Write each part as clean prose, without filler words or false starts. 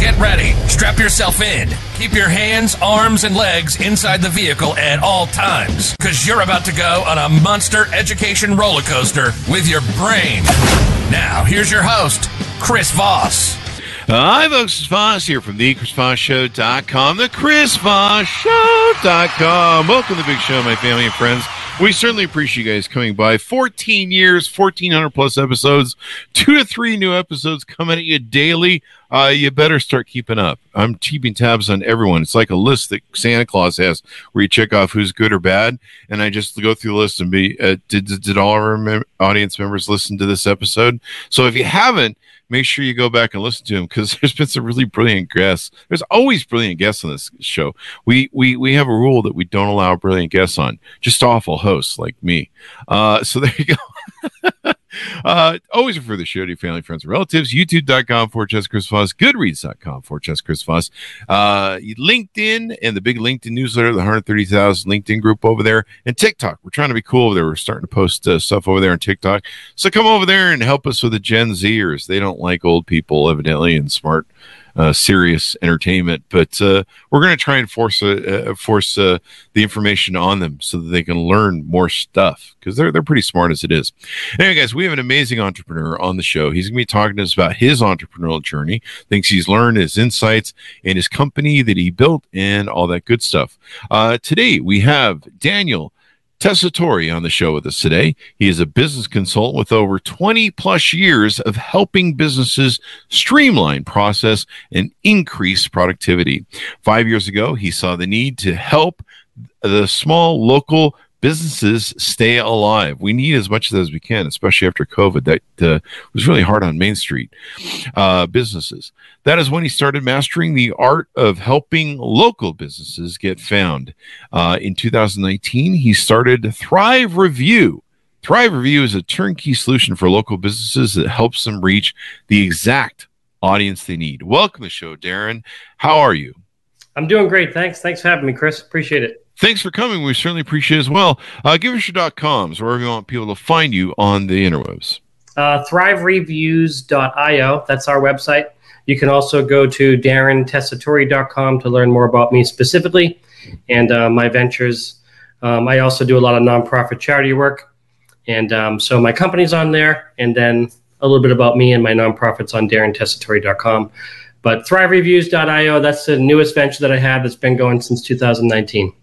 Get ready. Strap yourself in. Keep your hands, arms, and legs inside the vehicle at all times, because you're about to go on a monster education roller coaster with your brain. Now, here's your host, Chris Voss. Hi, folks. It's Voss here from the Chris Voss Show.com, the Chris Voss Show.com. Welcome to the big show, my family and friends. We certainly appreciate you guys coming by. 14 years, 1,400 plus episodes, 2 to 3 new episodes coming at you daily. You better start keeping up. I'm keeping tabs on everyone. It's like a list that Santa Claus has where you check off who's good or bad. And I just go through the list and be, did all our audience members listen to this episode? So if you haven't, make sure you go back and listen to them, because there's been some really brilliant guests. There's always brilliant guests on this show. We have a rule that we don't allow brilliant guests on, just awful hosts like me. So there you go. Always refer the show to your family, friends, and relatives. YouTube.com/Chris Voss, Goodreads.com /Chris Voss, LinkedIn, and the big LinkedIn newsletter, the 130,000 LinkedIn group over there, and TikTok. We're trying to be cool over there. We're starting to post stuff over there on TikTok. So come over there and help us with the Gen Zers. They don't like old people, evidently, and smart, serious entertainment. But we're going to try and force the information on them so that they can learn more stuff, because they're pretty smart as it is. Anyway, guys, we have an amazing entrepreneur on the show. He's going to be talking to us about his entrepreneurial journey, things he's learned, his insights, and his company that he built, and all that good stuff. Today, we have Darren Tessitore on the show with us today. He is a business consultant with over 20 plus years of helping businesses streamline process and increase productivity. 5 years ago, he saw the need to help the small local businesses stay alive. We need as much of that as we can, especially after COVID. That was really hard on Main Street businesses. That is when he started mastering the art of helping local businesses get found. In 2019, he started Thrive Review. Thrive Review is a turnkey solution for local businesses that helps them reach the exact audience they need. Welcome to the show, Darren. How are you? I'm doing great. Thanks for having me, Chris. Appreciate it. Thanks for coming. We certainly appreciate it as well. Give us your .coms, wherever you want people to find you on the interwebs. Thrivereviews.io. That's our website. You can also go to darrentessitore.com to learn more about me specifically and my ventures. I also do a lot of nonprofit charity work. And so my company's on there. And then a little bit about me and my nonprofits on darrentessitore.com. But Thrivereviews.io, that's the newest venture that I have that's been going since 2019.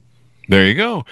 There you go.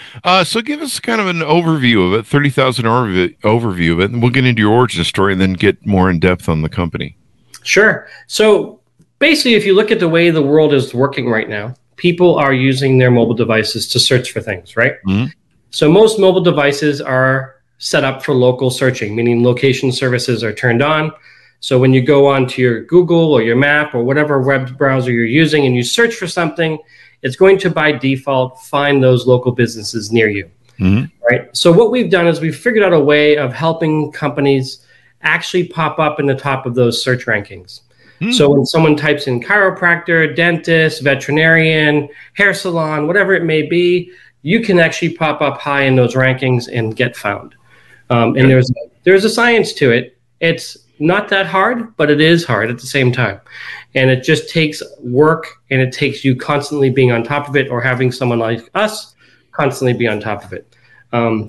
So give us kind of an overview of it, 30,000 overview of it, and we'll get into your origin story and then get more in depth on the company. Sure. So basically, if you look at the way the world is working right now, people are using their mobile devices to search for things, right? Mm-hmm. So most mobile devices are set up for local searching, meaning location services are turned on. So when you go on to your Google or your Map or whatever web browser you're using and you search for something, it's going to, by default, find those local businesses near you, mm-hmm. right? So what we've done is we've figured out a way of helping companies actually pop up in the top of those search rankings. Mm-hmm. So when someone types in chiropractor, dentist, veterinarian, hair salon, whatever it may be, you can actually pop up high in those rankings and get found. And there's a science to it. It's not that hard, but it is hard at the same time. And it just takes work, and it takes you constantly being on top of it, or having someone like us constantly be on top of it.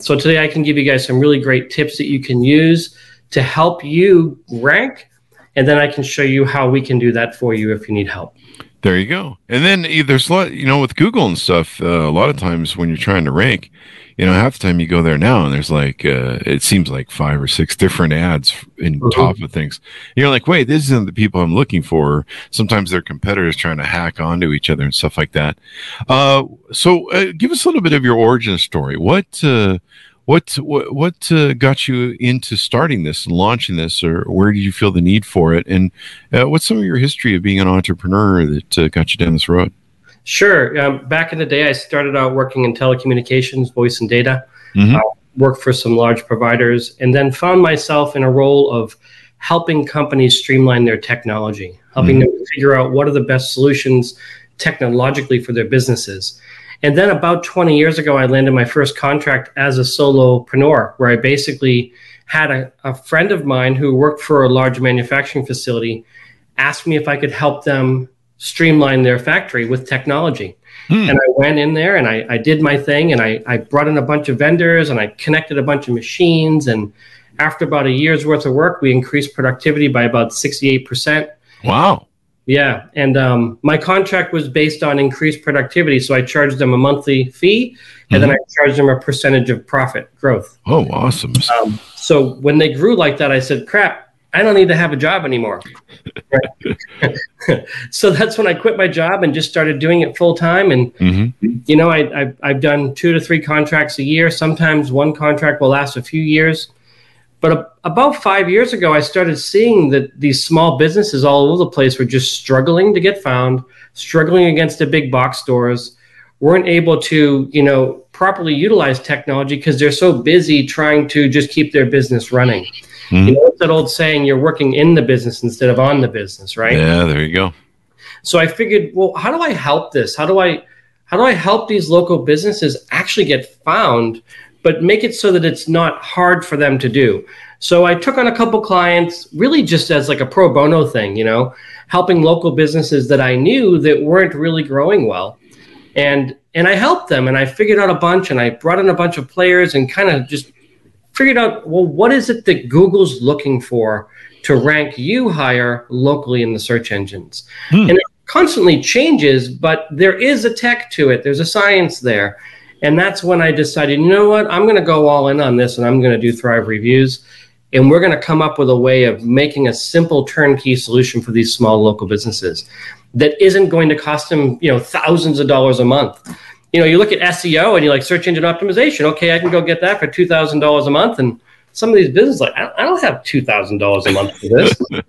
So today I can give you guys some really great tips that you can use to help you rank, and then I can show you how we can do that for you if you need help. There you go. And then there's a lot, with Google and stuff, a lot of times when you're trying to rank, half the time you go there now and there's it seems like 5 or 6 different ads in mm-hmm. top of things. You're like, wait, this isn't the people I'm looking for. Sometimes they're competitors trying to hack onto each other and stuff like that. So give us a little bit of your origin story. What got you into starting this and launching this, or where did you feel the need for it? And what's some of your history of being an entrepreneur that got you down this road? Sure. Back in the day, I started out working in telecommunications, voice and data. Mm-hmm. worked for some large providers, and then found myself in a role of helping companies streamline their technology, helping them figure out what are the best solutions technologically for their businesses. And then about 20 years ago, I landed my first contract as a solopreneur, where I basically had a friend of mine who worked for a large manufacturing facility ask me if I could help them streamline their factory with technology. And I went in there and I did my thing, and I brought in a bunch of vendors and I connected a bunch of machines. And after about a year's worth of work, we increased productivity by about 68%. Wow. Yeah. And my contract was based on increased productivity. So I charged them a monthly fee, and then I charged them a percentage of profit growth. Oh, awesome. So when they grew like that, I said, crap, I don't need to have a job anymore. So that's when I quit my job and just started doing it full time. And, you know, I've done 2 to 3 contracts a year. Sometimes one contract will last a few years. But about 5 years ago, I started seeing that these small businesses all over the place were just struggling to get found, struggling against the big box stores, weren't able to, you know, properly utilize technology because they're so busy trying to just keep their business running. You know, it's that old saying, you're working in the business instead of on the business, right? Yeah, there you go. So I figured, well, how do I help this? How do I help these local businesses actually get found, but make it so that it's not hard for them to do? So I took on a couple clients, really just as like a pro bono thing, you know, helping local businesses that I knew that weren't really growing well. And I helped them, and I figured out a bunch, and I brought in a bunch of players and kind of just figured out, well, what is it that Google's looking for to rank you higher locally in the search engines? And it constantly changes, but there is a tech to it. There's a science there. And that's when I decided, you know what, I'm going to go all in on this, and I'm going to do Thrive Reviews, and we're going to come up with a way of making a simple turnkey solution for these small local businesses that isn't going to cost them, you know, thousands of dollars a month. You know, you look at SEO and you're like, search engine optimization. Okay, I can go get that for $2,000 a month. And some of these businesses are like, I don't have $2,000 a month for this. And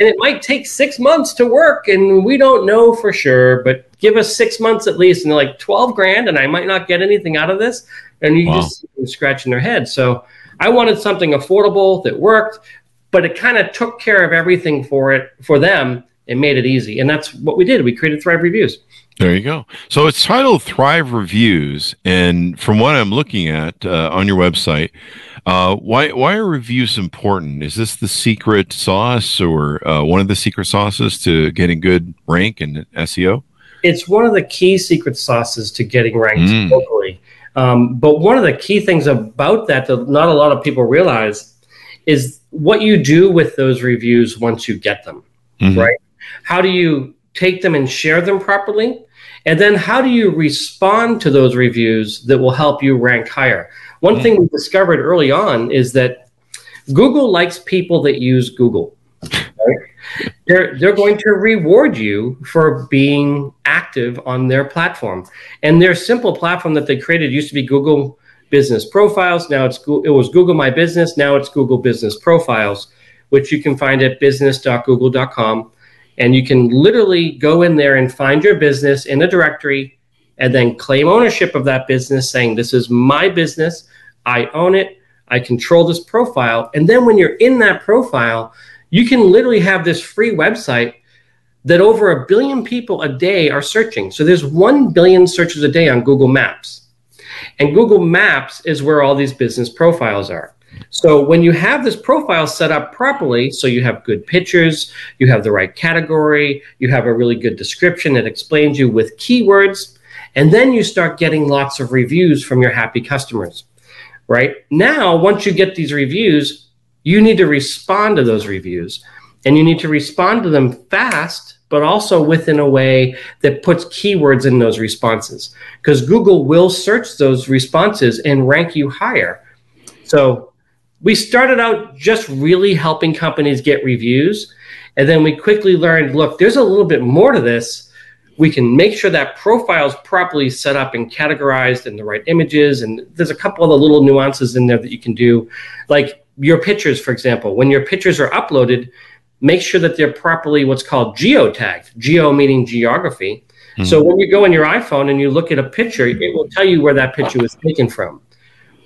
it might take 6 months to work, and we don't know for sure, but give us 6 months at least. And they're like, 12 grand, and I might not get anything out of this. And you just see them scratching their head. So I wanted something affordable that worked, but it kind of took care of everything for them. It made it easy. And that's what we did. We created Thrive Reviews. There you go. So it's titled Thrive Reviews. And from what I'm looking at on your website, why are reviews important? Is this the secret sauce, or one of the secret sauces to getting good rank in SEO? It's one of the key secret sauces to getting ranked locally. But one of the key things about that not a lot of people realize is what you do with those reviews once you get them, right? How do you take them and share them properly? And then how do you respond to those reviews that will help you rank higher? One thing we discovered early on is that Google likes people that use Google. Right? They're going to reward you for being active on their platform. And their simple platform that they created used to be Google Business Profiles. Now it was Google My Business. Now it's Google Business Profiles, which you can find at business.google.com. And you can literally go in there and find your business in a directory and then claim ownership of that business, saying, this is my business, I own it, I control this profile. And then when you're in that profile, you can literally have this free website that over 1 billion people a day are searching. So there's 1 billion searches a day on Google Maps. And Google Maps is where all these business profiles are. So when you have this profile set up properly, so you have good pictures, you have the right category, you have a really good description that explains you with keywords, and then you start getting lots of reviews from your happy customers, right? Now, once you get these reviews, you need to respond to those reviews, and you need to respond to them fast, but also within a way that puts keywords in those responses, because Google will search those responses and rank you higher. So we started out just really helping companies get reviews, and then we quickly learned, look, there's a little bit more to this. We can make sure that profile's properly set up and categorized and the right images, and there's a couple other little nuances in there that you can do, like your pictures, for example. When your pictures are uploaded, make sure that they're properly what's called geotagged, geo meaning geography. So when you go on your iPhone and you look at a picture, it will tell you where that picture was taken from.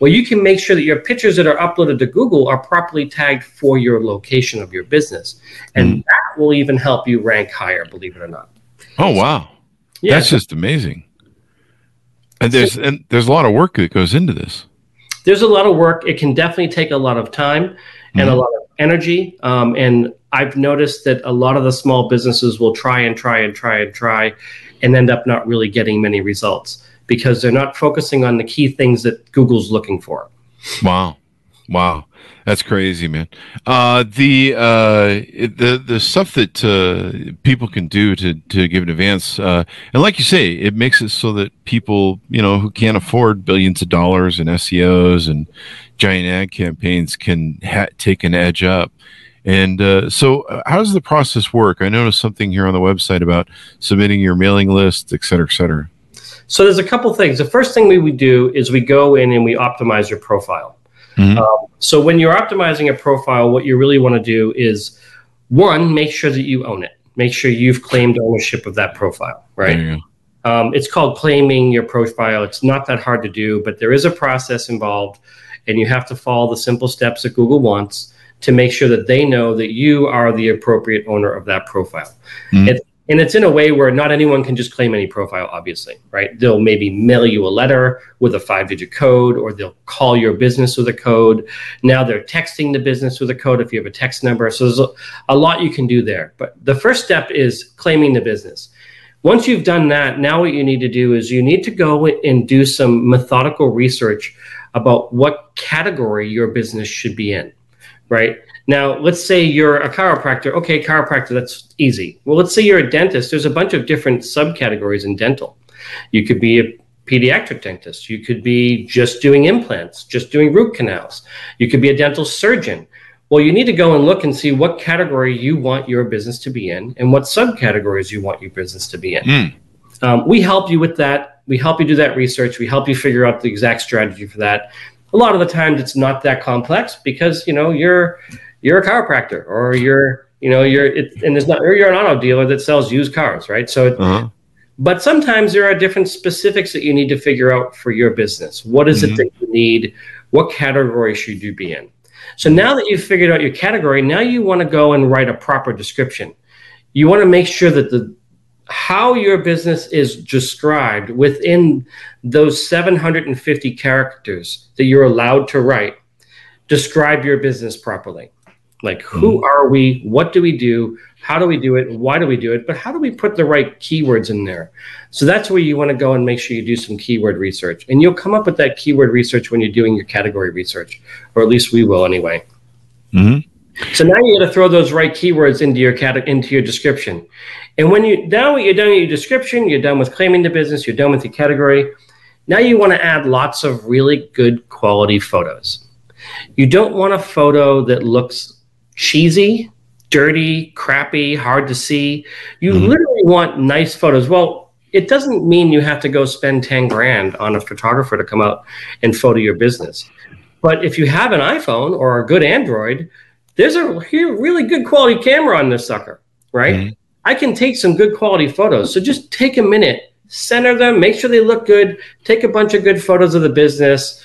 Well, you can make sure that your pictures that are uploaded to Google are properly tagged for your location of your business. And that will even help you rank higher, believe it or not. Oh, wow. Yeah, that's just amazing. And there's a lot of work that goes into this. There's a lot of work. It can definitely take a lot of time and a lot of energy. And I've noticed that a lot of the small businesses will try and end up not really getting many results, because they're not focusing on the key things that Google's looking for. Wow. Wow. That's crazy, man. The stuff that people can do to give an advance, and like you say, it makes it so that people, you know, who can't afford billions of dollars in SEOs and giant ad campaigns can take an edge up. And so how does the process work? I noticed something here on the website about submitting your mailing list, et cetera, et cetera. So there's a couple things. The first thing we would do is we go in and we optimize your profile. So when you're optimizing a profile, what you really want to do is, one, make sure that you own it. Make sure you've claimed ownership of that profile, right? It's called claiming your profile. It's not that hard to do, but there is a process involved, and you have to follow the simple steps that Google wants to make sure that they know that you are the appropriate owner of that profile. And it's in a way where not anyone can just claim any profile, obviously, right? They'll maybe mail you a letter with a 5-digit code, or they'll call your business with a code. Now they're texting the business with a code if you have a text number. So there's a lot you can do there. But the first step is claiming the business. Once you've done that, now what you need to do is you need to go and do some methodical research about what category your business should be in, right? Now, let's say you're a chiropractor. Okay, chiropractor, that's easy. Well, let's say you're a dentist. There's a bunch of different subcategories in dental. You could be a pediatric dentist. You could be just doing implants, just doing root canals. You could be a dental surgeon. Well, you need to go and look and see what category you want your business to be in and what subcategories you want your business to be in. We help you with that. We help you do that research. We help you figure out the exact strategy for that. A lot of the times it's not that complex because, you know, you're a chiropractor, or you're an auto dealer that sells used cars, right? So, but sometimes there are different specifics that you need to figure out for your business. What is it that you need? What category should you be in? So now that you've figured out your category, now you want to go and write a proper description. You want to make sure that how your business is described within those 750 characters that you're allowed to write, describe your business properly. Like, who are we? What do we do? How do we do it? Why do we do it? But how do we put the right keywords in there? So that's where you want to go and make sure you do some keyword research. And you'll come up with that keyword research when you're doing your category research, or at least we will anyway. So now you got to throw those right keywords into your description. And when you're done with your description, you're done with claiming the business, you're done with your category. Now you want to add lots of really good quality photos. You don't want a photo that looks cheesy, dirty, crappy, hard to see. You literally want nice photos. Well, it doesn't mean you have to go spend 10 grand on a photographer to come out and photo your business. But if you have an iPhone or a good Android, there's a really good quality camera on this sucker, right? I can take some good quality photos. So just take a minute, center them, make sure they look good, take a bunch of good photos of the business,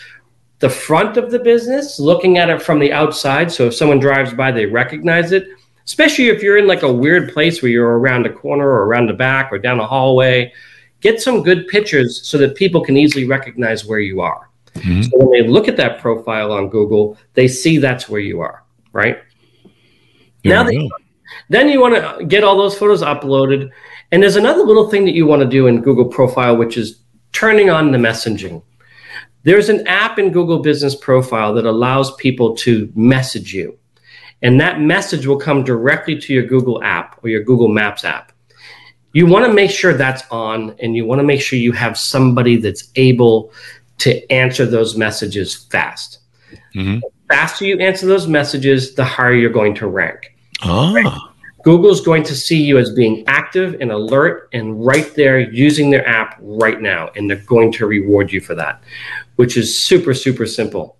the front of the business, looking at it from the outside. So if someone drives by, they recognize it, especially if you're in like a weird place where you're around a corner or around the back or down a hallway. Get some good pictures so that people can easily recognize where you are. So when they look at that profile on Google, they see that's where you are, right? Then you want to get all those photos uploaded. And there's another little thing that you want to do in Google Profile, which is turning on the messaging. There's an app in Google Business Profile that allows people to message you. And that message will come directly to your Google app or your Google Maps app. You want to make sure that's on, and you want to make sure you have somebody that's able to answer those messages fast. The faster you answer those messages, the higher you're going to rank. Right. Google's going to see you as being active and alert and right there using their app right now. And they're going to reward you for that, which is super, super simple.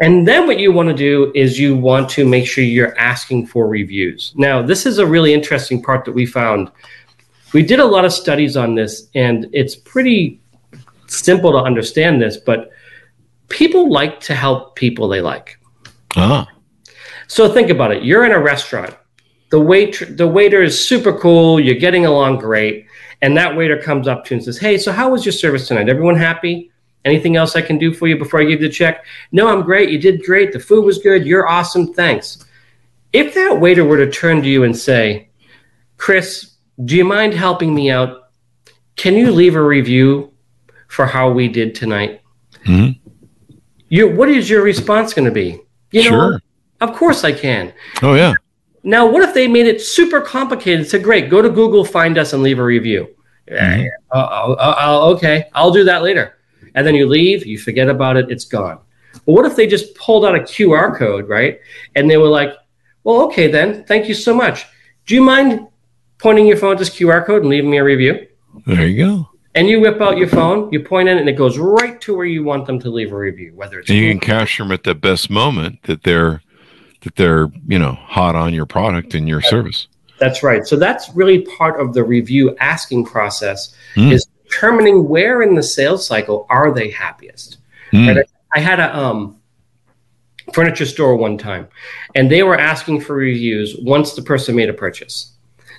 And then what you want to do is you want to make sure you're asking for reviews. Now, this is a really interesting part that we found. We did a lot of studies on this, and it's pretty simple to understand this, but people like to help people they like. Ah. So think about it. You're in a restaurant. The waiter is super cool. You're getting along great. And that waiter comes up to you and says, hey, so how was your service tonight? Everyone happy? Anything else I can do for you before I give you the check? No, I'm great. You did great. The food was good. You're awesome. Thanks. If that waiter were to turn to you and say, Chris, do you mind helping me out? Can you leave a review for how we did tonight? Mm-hmm. What is your response going to be? You know, of course I can. Oh, yeah. Now, what if they made it super complicated and said, great, go to Google, find us, and leave a review? Mm-hmm. Okay, I'll do that later. And then you leave, you forget about it, it's gone. Well, what if they just pulled out a QR code, right? And they were like, well, okay then, thank you so much. Do you mind pointing your phone at this QR code and leaving me a review? There you go. And you whip out your phone, you point in, and it goes right to where you want them to leave a review, whether it's... And you can catch them at the best moment that they're hot on your product and your service. That's right. So that's really part of the review asking process is determining where in the sales cycle are they happiest. Right? I had a furniture store one time, and they were asking for reviews once the person made a purchase.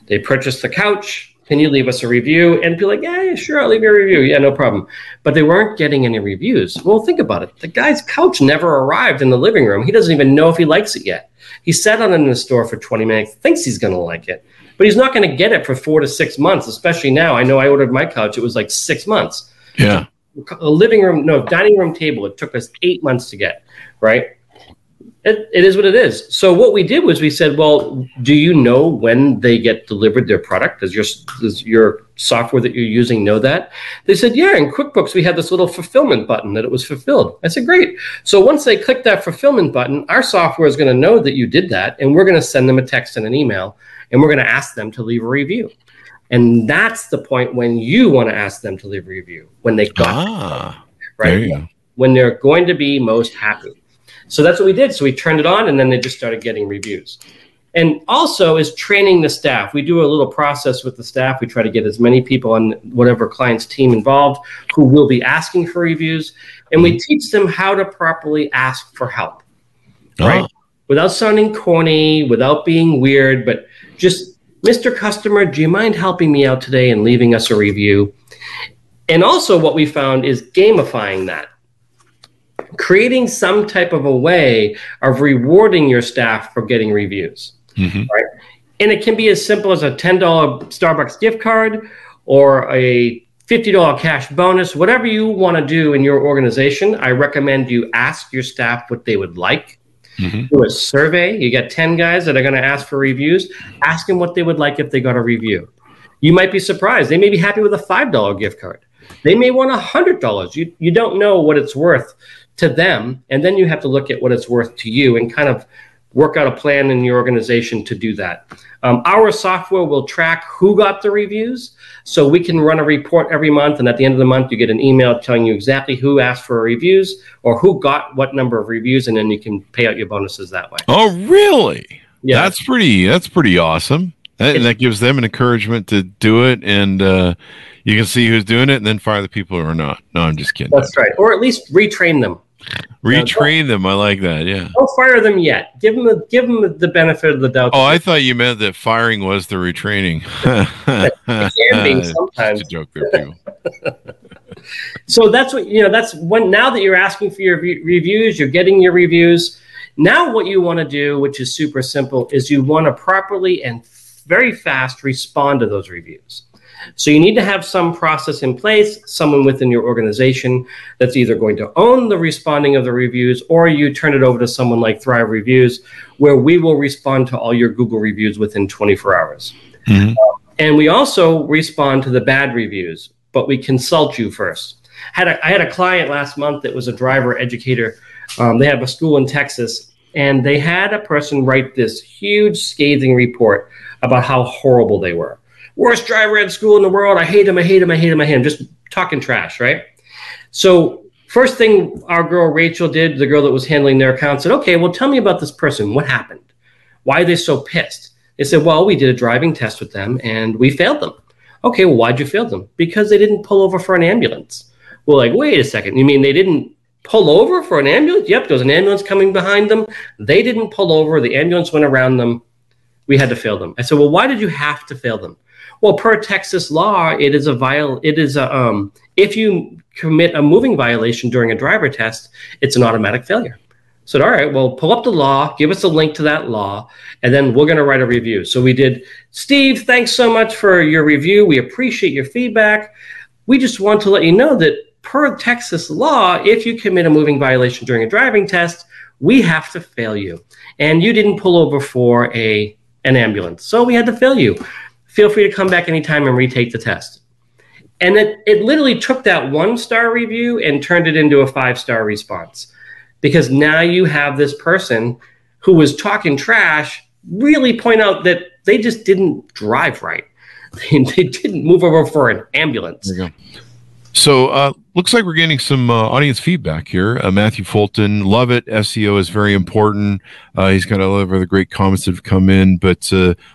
They purchased the couch. Can you leave us a review? And be like, yeah, sure, I'll leave you a review. Yeah, no problem. But they weren't getting any reviews. Well, think about it. The guy's couch never arrived in the living room. He doesn't even know if he likes it yet. He sat on it in the store for 20 minutes, thinks he's going to like it, but he's not going to get it for 4 to 6 months, especially now. I know I ordered my couch. It was like 6 months. Yeah. A dining room table, it took us 8 months to get, right? It is what it is. So what we did was we said, well, do you know when they get delivered their product? Does your software that you're using know that? They said, yeah, in QuickBooks, we had this little fulfillment button that it was fulfilled. I said, great. So once they click that fulfillment button, our software is going to know that you did that, and we're going to send them a text and an email, and we're going to ask them to leave a review. And that's the point when you want to ask them to leave a review, when they got it, right? There you go. When they're going to be most happy. So that's what we did. So we turned it on, and then they just started getting reviews. And also is training the staff. We do a little process with the staff. We try to get as many people on whatever client's team involved who will be asking for reviews. And we teach them how to properly ask for help, right? Without sounding corny, without being weird, but just, Mr. Customer, do you mind helping me out today and leaving us a review? And also what we found is gamifying that. Creating some type of a way of rewarding your staff for getting reviews. Mm-hmm. Right? And it can be as simple as a $10 Starbucks gift card or a $50 cash bonus. Whatever you want to do in your organization, I recommend you ask your staff what they would like. Mm-hmm. Do a survey. You got 10 guys that are going to ask for reviews. Ask them what they would like if they got a review. You might be surprised. They may be happy with a $5 gift card. They may want $100. You don't know what it's worth to them, and then you have to look at what it's worth to you and kind of work out a plan in your organization to do that. Our software will track who got the reviews, so we can run a report every month, and at the end of the month you get an email telling you exactly who asked for reviews or who got what number of reviews, and then you can pay out your bonuses that way. Oh, really? Yeah. That's pretty awesome. And that gives them an encouragement to do it, and you can see who's doing it and then fire the people who are not. No, I'm just kidding. That's right. Or at least retrain them. Retrain them. I like that. Yeah. Don't fire them yet. Give them the benefit of the doubt. Oh, I thought you meant that firing was the retraining. It can be sometimes. It's a joke there, people. So that's what That's when now that you're asking for your reviews, you're getting your reviews. Now, what you want to do, which is super simple, is you want to properly and very fast respond to those reviews. So you need to have some process in place, someone within your organization that's either going to own the responding of the reviews, or you turn it over to someone like Thrive Reviews, where we will respond to all your Google reviews within 24 hours. Mm-hmm. And we also respond to the bad reviews, but we consult you first. I had a client last month that was a driver educator. They have a school in Texas, and they had a person write this huge scathing report about how horrible they were. Worst driver at school in the world. I hate him. I hate him. I hate him. I hate him. Just talking trash, right? So first thing our girl Rachel did, the girl that was handling their account, said, okay, well, tell me about this person. What happened? Why are they so pissed? They said, well, we did a driving test with them and we failed them. Okay, well, why'd you fail them? Because they didn't pull over for an ambulance. We're like, wait a second. You mean they didn't pull over for an ambulance? Yep, there was an ambulance coming behind them. They didn't pull over. The ambulance went around them. We had to fail them. I said, well, why did you have to fail them? Well, per Texas law, it is a if you commit a moving violation during a driver test, it's an automatic failure. So, all right, well, pull up the law, give us a link to that law, and then we're going to write a review. So we did, Steve, thanks so much for your review. We appreciate your feedback. We just want to let you know that per Texas law, if you commit a moving violation during a driving test, we have to fail you. And you didn't pull over for an ambulance, so we had to fail you. Feel free to come back anytime and retake the test. And it literally took that one-star review and turned it into a five-star response, because now you have this person who was talking trash really point out that they just didn't drive right. They didn't move over for an ambulance. There you go. So looks like we're getting some audience feedback here. Matthew Fulton, love it. SEO is very important. He's got all over the great comments that have come in. But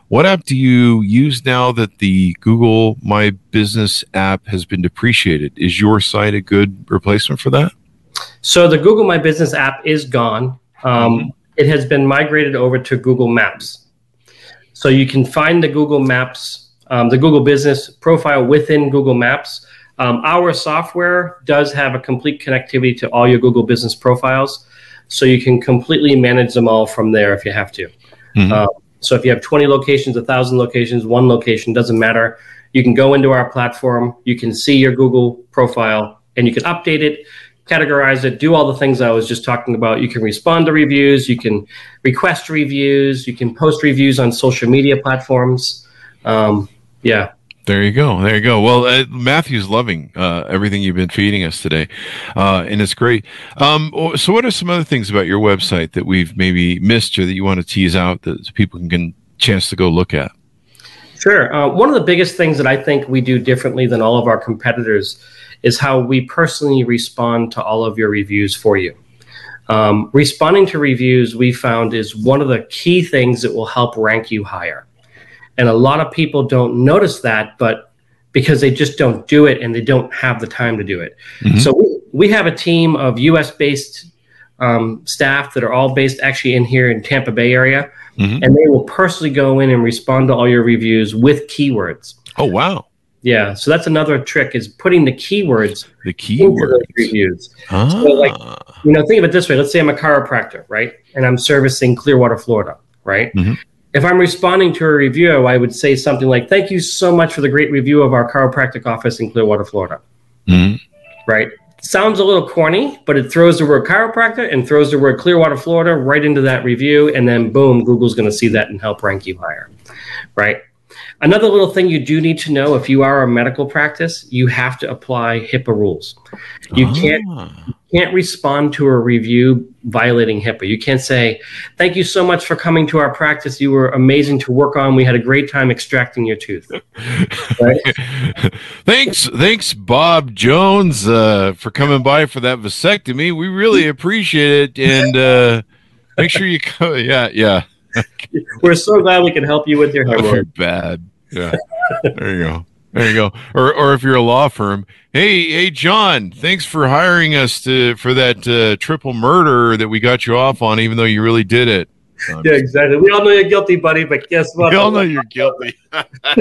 what app do you use now that the Google My Business app has been depreciated? Is your site a good replacement for that? So the Google My Business app is gone. It has been migrated over to Google Maps. So you can find the Google Maps, the Google Business profile within Google Maps. Our software does have a complete connectivity to all your Google Business profiles, so you can completely manage them all from there if you have to. So if you have 20 locations, 1,000 locations, one location, doesn't matter. You can go into our platform, you can see your Google profile, and you can update it, categorize it, do all the things I was just talking about. You can respond to reviews, you can request reviews, you can post reviews on social media platforms. Yeah. There you go. There you go. Well, Matthew's loving everything you've been feeding us today, and it's great. So what are some other things about your website that we've maybe missed or that you want to tease out that people can get a chance to go look at? Sure. One of the biggest things that I think we do differently than all of our competitors is how we personally respond to all of your reviews for you. Responding to reviews, we found, is one of the key things that will help rank you higher. And a lot of people don't notice that, but because they just don't do it and they don't have the time to do it. So we have a team of US-based staff that are all based actually in here in Tampa Bay area. And they will personally go in and respond to all your reviews with keywords. Oh, wow. Yeah. So that's another trick, is putting the keywords, into those reviews. So like, you know, think of it this way. Let's say I'm a chiropractor, right? And I'm servicing Clearwater, Florida, right? If I'm responding to a review, I would say something like, thank you so much for the great review of our chiropractic office in Clearwater, Florida. Right? Sounds a little corny, but it throws the word chiropractor and throws the word Clearwater, Florida right into that review. And then boom, Google's going to see that and help rank you higher. Right? Another little thing you do need to know, if you are a medical practice, you have to apply HIPAA rules. You can't respond to a review violating HIPAA. You can't say, thank you so much for coming to our practice. You were amazing to work on. We had a great time extracting your tooth. Right? Thanks, Bob Jones, for coming by for that vasectomy. We really appreciate it. And make sure you go. Yeah. We're so glad we can help you with your hair. You're bad. Yeah. There you go. There you go. Or if you're a law firm, hey John, thanks for hiring us for that triple murder that we got you off on, even though you really did it. Yeah, exactly. We all know you're guilty, buddy, but guess what? We all know you're guilty. That'd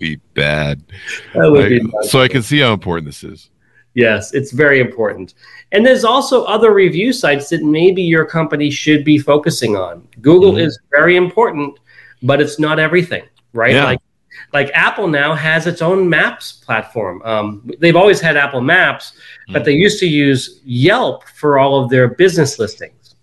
be bad. That would be bad. So I can see how important this is. Yes, it's very important. And there's also other review sites that maybe your company should be focusing on. Google is very important, but it's not everything, right? Yeah. Like Apple now has its own Maps platform. They've always had Apple Maps, but they used to use Yelp for all of their business listings.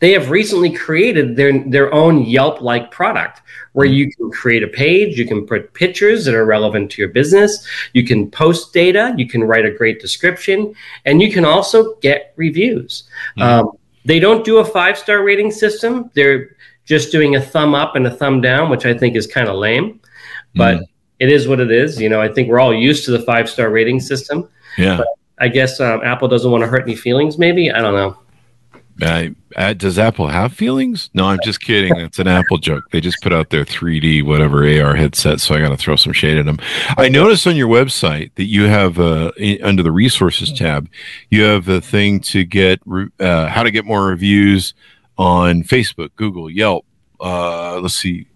They have recently created their own Yelp-like product where you can create a page, you can put pictures that are relevant to your business, you can post data, you can write a great description, and you can also get reviews. They don't do a five-star rating system. They're just doing a thumb up and a thumb down, which I think is kind of lame, but it is what it is. You know, I think we're all used to the five-star rating system. Yeah. But I guess Apple doesn't want to hurt any feelings, maybe. I don't know. Does Apple have feelings? No, I'm just kidding. That's an Apple joke. They just put out their 3D whatever AR headset, so I got to throw some shade at them. I noticed on your website that you have, under the resources tab, you have a thing to get how to get more reviews on Facebook, Google, Yelp. Let's see,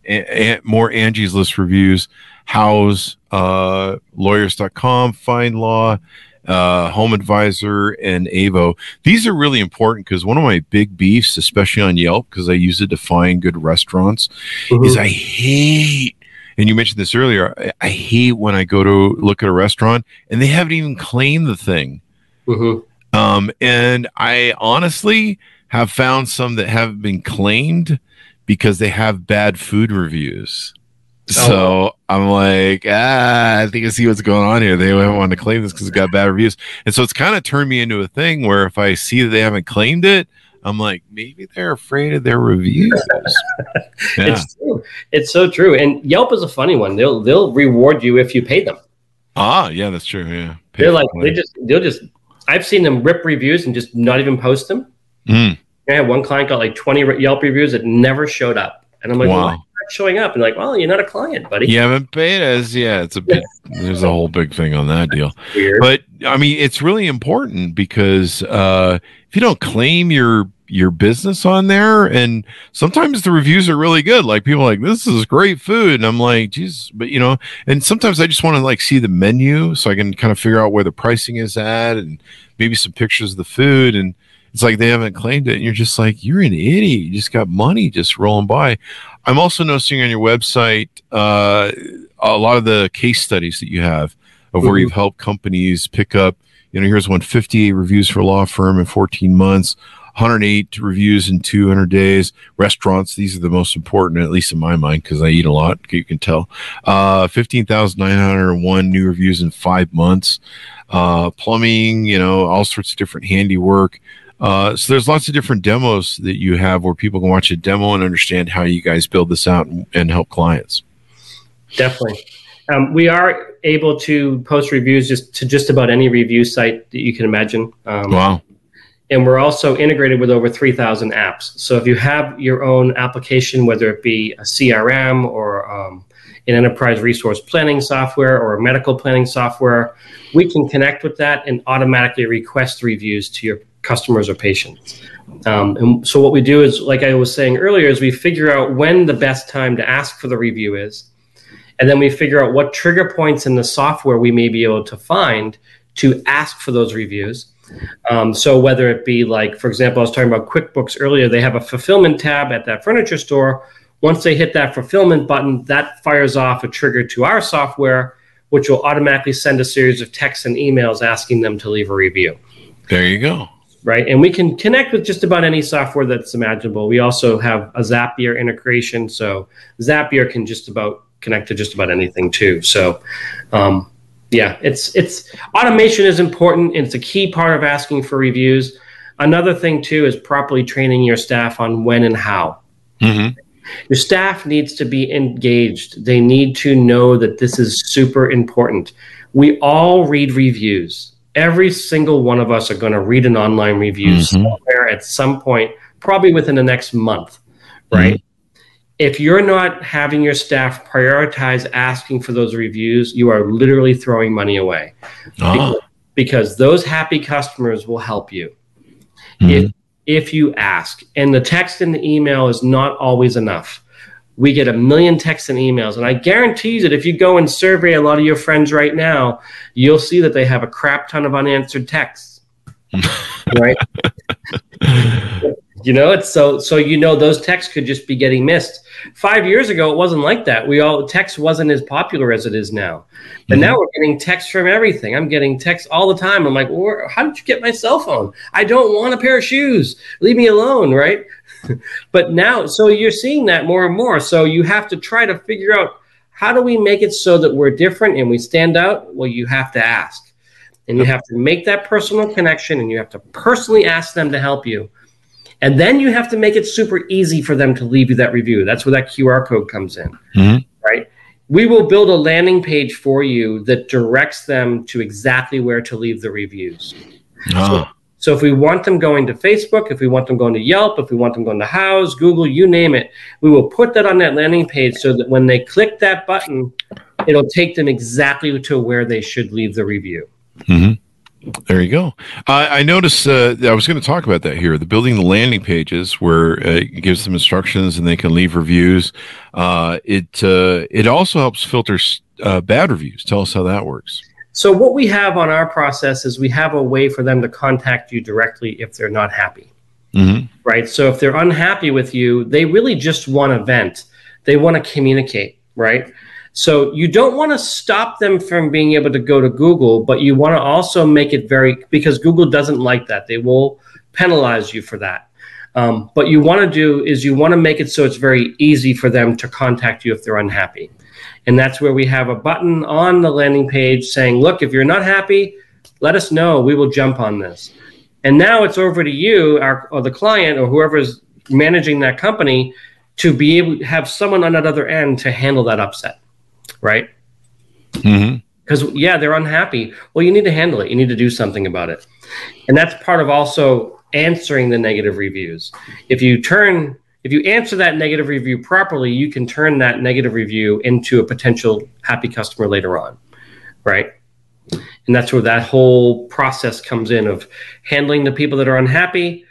more Angie's List reviews, House, lawyers.com, FindLaw, Home Advisor, and Avo. These are really important because one of my big beefs, especially on Yelp, because I use it to find good restaurants, is I hate, and you mentioned this earlier, I hate when I go to look at a restaurant and they haven't even claimed the thing. And I honestly have found some that haven't been claimed because they have bad food reviews. So I'm like, I think I see what's going on here. They haven't wanted to claim this because it got bad reviews. And so it's kind of turned me into a thing where if I see that they haven't claimed it, I'm like, maybe they're afraid of their reviews. It's true. It's so true. And Yelp is a funny one. They'll reward you if you pay them. Ah, yeah, that's true. Yeah. Pay they're like, money. they'll just, I've seen them rip reviews and just not even post them. I had one client got like 20 Yelp reviews that never showed up. And I'm like, wow. Well, showing up and like, well, you're not a client, buddy. You haven't paid us. Yeah, it's a bit. There's a whole big thing on that deal. But I mean, it's really important because if you don't claim your business on there, and sometimes the reviews are really good. Like people are like, this is great food, and I'm like, geez, but you know. And sometimes I just want to like see the menu so I can kind of figure out where the pricing is at, and maybe some pictures of the food and. It's like they haven't claimed it, and you're just like, you're an idiot. You just got money just rolling by. I'm also noticing on your website a lot of the case studies that you have of where you've helped companies pick up, you know, here's 158 reviews for a law firm in 14 months, 108 reviews in 200 days. Restaurants, these are the most important, at least in my mind, because I eat a lot, you can tell. 15,901 new reviews in 5 months. Plumbing, you know, all sorts of different handiwork. So there's lots of different demos that you have where people can watch a demo and understand how you guys build this out and help clients. Definitely. We are able to post reviews just to just about any review site that you can imagine. Wow. And we're also integrated with over 3,000 apps. So if you have your own application, whether it be a CRM or an enterprise resource planning software or a medical planning software, we can connect with that and automatically request reviews to your customers or patients. And so what we do is, like I was saying earlier, is we figure out when the best time to ask for the review is, and then we figure out what trigger points in the software we may be able to find to ask for those reviews. So whether it be like, for example, I was talking about QuickBooks earlier, they have a fulfillment tab at that furniture store. Once they hit that fulfillment button, that fires off a trigger to our software, which will automatically send a series of texts and emails asking them to leave a review. There you go. Right. And we can connect with just about any software that's imaginable. We also have a Zapier integration. So Zapier can just about connect to just about anything too. So, yeah, it's automation is important. It's a key part of asking for reviews. Another thing too is properly training your staff on when and how. Your staff needs to be engaged. They need to know that this is super important. We all read reviews. Every single one of us are going to read an online review somewhere at some point, probably within the next month, right? If you're not having your staff prioritize asking for those reviews, you are literally throwing money away because those happy customers will help you if you ask. And the text and the email is not always enough. We get a million texts and emails, and I guarantee that if you go and survey a lot of your friends right now, you'll see that they have a crap ton of unanswered texts, right? You know, it's so you know those texts could just be getting missed. 5 years ago, it wasn't like that. Text wasn't as popular as it is now. But now we're getting texts from everything. I'm getting texts all the time. I'm like, how did you get my cell phone? I don't want a pair of shoes. Leave me alone, right? But now, so you're seeing that more and more. So you have to try to figure out, how do we make it so that we're different and we stand out? Well, you have to ask. And you have to make that personal connection, and you have to personally ask them to help you. And then you have to make it super easy for them to leave you that review. That's where that QR code comes in, right? We will build a landing page for you that directs them to exactly where to leave the reviews. So So if we want them going to Facebook, if we want them going to Yelp, if we want them going to Houzz, Google, you name it, we will put that on that landing page so that when they click that button, it'll take them exactly to where they should leave the review. Mm-hmm. There you go. I noticed I was going to talk about that here, the building the landing pages where it gives them instructions and they can leave reviews. It also helps filter bad reviews. Tell us how that works. So what we have on our process is we have a way for them to contact you directly if they're not happy, mm-hmm. right? So if they're unhappy with you, they really just want to vent. They want to communicate, right? So you don't want to stop them from being able to go to Google, but you want to also make it very, because Google doesn't like that. They will penalize you for that. What you want to do is you want to make it so it's very easy for them to contact you if they're unhappy. And that's where we have a button on the landing page saying, look, if you're not happy, let us know. We will jump on this. And now it's over to you or the client or whoever's managing that company to be able to have someone on that other end to handle that upset, right? Because, mm-hmm. yeah, they're unhappy. Well, you need to handle it. You need to do something about it. And that's part of also answering the negative reviews. If you answer that negative review properly, you can turn that negative review into a potential happy customer later on, right? And that's where that whole process comes in of handling the people that are unhappy,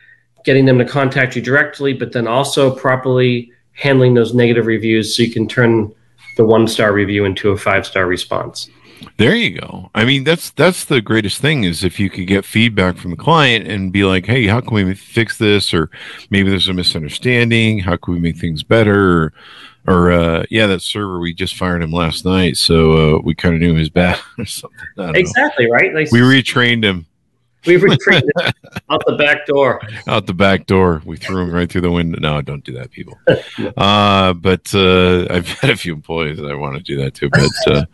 getting them to contact you directly, but then also properly handling those negative reviews so you can turn the one-star review into a five-star response. There you go. I mean, that's the greatest thing is if you could get feedback from the client and be like, hey, how can we fix this? Or maybe there's a misunderstanding. How can we make things better? Or yeah, that server, we just fired him last night, so we kind of knew he was bad or something. Exactly, right? Like, we retrained him. We retrained him out the back door. Out the back door. We threw him right through the window. No, don't do that, people. But I've had a few employees that I want to do that to, but...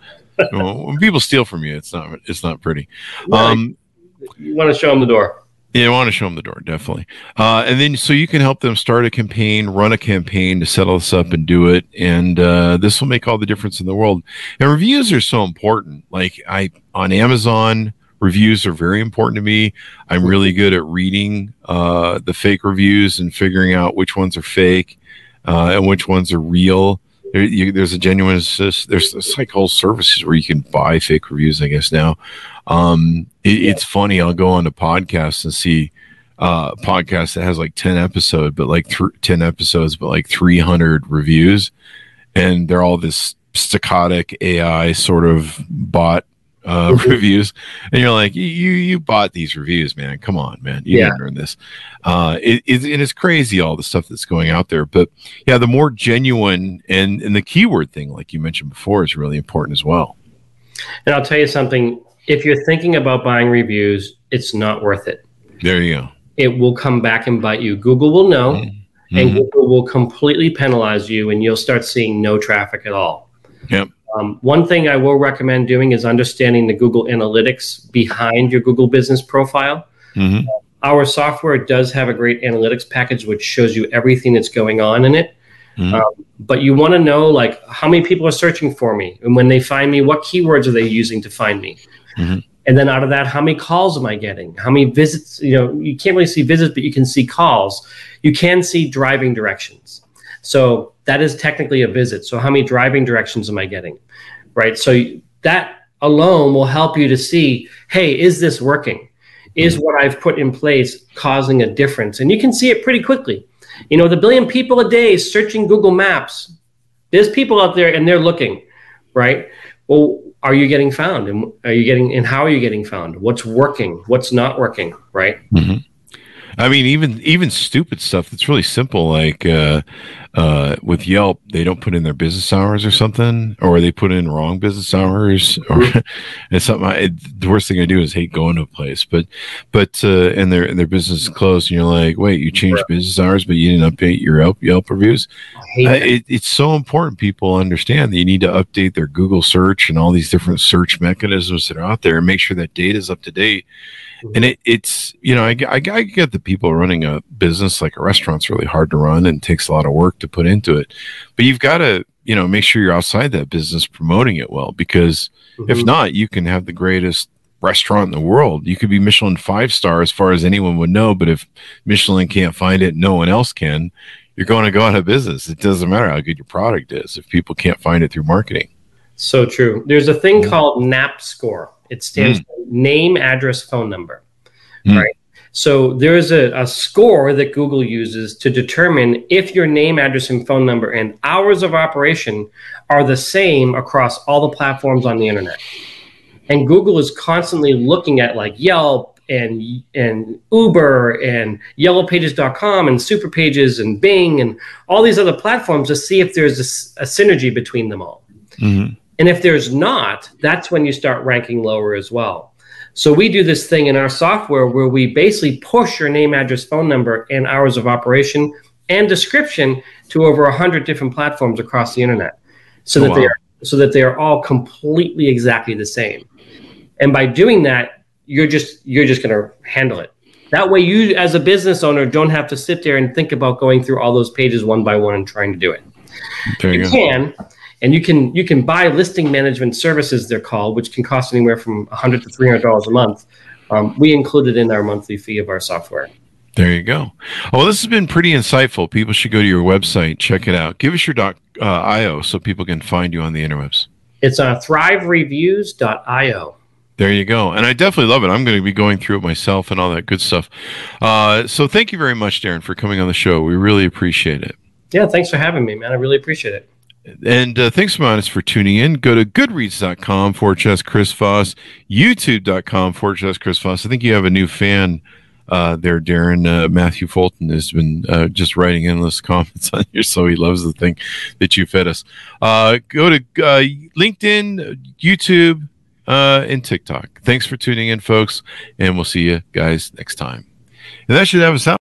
when people steal from you, it's not pretty. You want to show them the door. Yeah, you want to show them the door, definitely. And then so you can help them start a campaign, run a campaign to set all this up and do it. And this will make all the difference in the world. And reviews are so important. Like on Amazon, reviews are very important to me. I'm really good at reading the fake reviews and figuring out which ones are fake and which ones are real. There's a genuine. There's like whole services where you can buy fake reviews, I guess now. It's funny. I'll go on to podcasts and see podcasts that has like 10 episodes, but like 300 reviews, and they're all this staccatic AI sort of bot reviews, and you're like, you bought these reviews, man. Come on, man. You didn't earn this. It's crazy all the stuff that's going out there. But yeah, the more genuine and the keyword thing, like you mentioned before, is really important as well. And I'll tell you something. If you're thinking about buying reviews, it's not worth it. There you go. It will come back and bite you. Google will know, mm-hmm. and Google will completely penalize you, and you'll start seeing no traffic at all. Yep. One thing I will recommend doing is understanding the Google Analytics behind your Google Business Profile. Mm-hmm. Our software does have a great analytics package which shows you everything that's going on in it. Mm-hmm. But you want to know, like, how many people are searching for me? And when they find me, what keywords are they using to find me? Mm-hmm. And then out of that, how many calls am I getting? How many visits? You know, you can't really see visits, but you can see calls. You can see driving directions. So... that is technically a visit. So how many driving directions am I getting, right? So that alone will help you to see, hey, is this working? Is what I've put in place causing a difference? And you can see it pretty quickly. You know, the 1 billion people a day searching Google Maps, there's people out there and they're looking, right? Well, are you getting found? And how are you getting found? What's working? What's not working, right? Mm-hmm. I mean, even stupid stuff that's really simple, like with Yelp, they don't put in their business hours or something, or they put in wrong business hours, or it's something. The worst thing I do is hate going to a place, but and their business is closed, and you're like, wait, you changed business hours, but you didn't update your Yelp reviews. It's so important people understand that you need to update their Google search and all these different search mechanisms that are out there, and make sure that data is up to date. And it's, you know, I get the people running a business like a restaurant's really hard to run and takes a lot of work to put into it. But you've got to, you know, make sure you're outside that business promoting it well, because mm-hmm. if not, you can have the greatest restaurant in the world. You could be Michelin 5-star as far as anyone would know, but if Michelin can't find it, no one else can. You're going to go out of business. It doesn't matter how good your product is if people can't find it through marketing. So true. There's a thing called NAP score. It stands for name, address, phone number, right? So there is a score that Google uses to determine if your name, address, and phone number and hours of operation are the same across all the platforms on the internet. And Google is constantly looking at like Yelp and Uber and yellowpages.com and Superpages and Bing and all these other platforms to see if there's a synergy between them all. And if there's not, that's when you start ranking lower as well. So we do this thing in our software where we basically push your name, address, phone number, and hours of operation and description to over 100 different platforms across the internet, so that they are all completely exactly the same. And by doing that, you're just going to handle it. That way, you as a business owner don't have to sit there and think about going through all those pages one by one and trying to do it. And you can buy listing management services, they're called, which can cost anywhere from $100 to $300 a month. We include it in our monthly fee of our software. There you go. Well, this has been pretty insightful. People should go to your website, check it out. Give us your .io so people can find you on the interwebs. It's Thrivereviews.io. There you go. And I definitely love it. I'm going to be going through it myself and all that good stuff. So thank you very much, Darren, for coming on the show. We really appreciate it. Yeah, thanks for having me, man. I really appreciate it. And thanks, Monis, for tuning in. Go to goodreads.com/Chris Voss, youtube.com/Chris Voss. I think you have a new fan there, Darren. Matthew Fulton has been just writing endless comments on here, so he loves the thing that you fed us. Go to LinkedIn, YouTube, and TikTok. Thanks for tuning in, folks, and we'll see you guys next time. And that should have us out.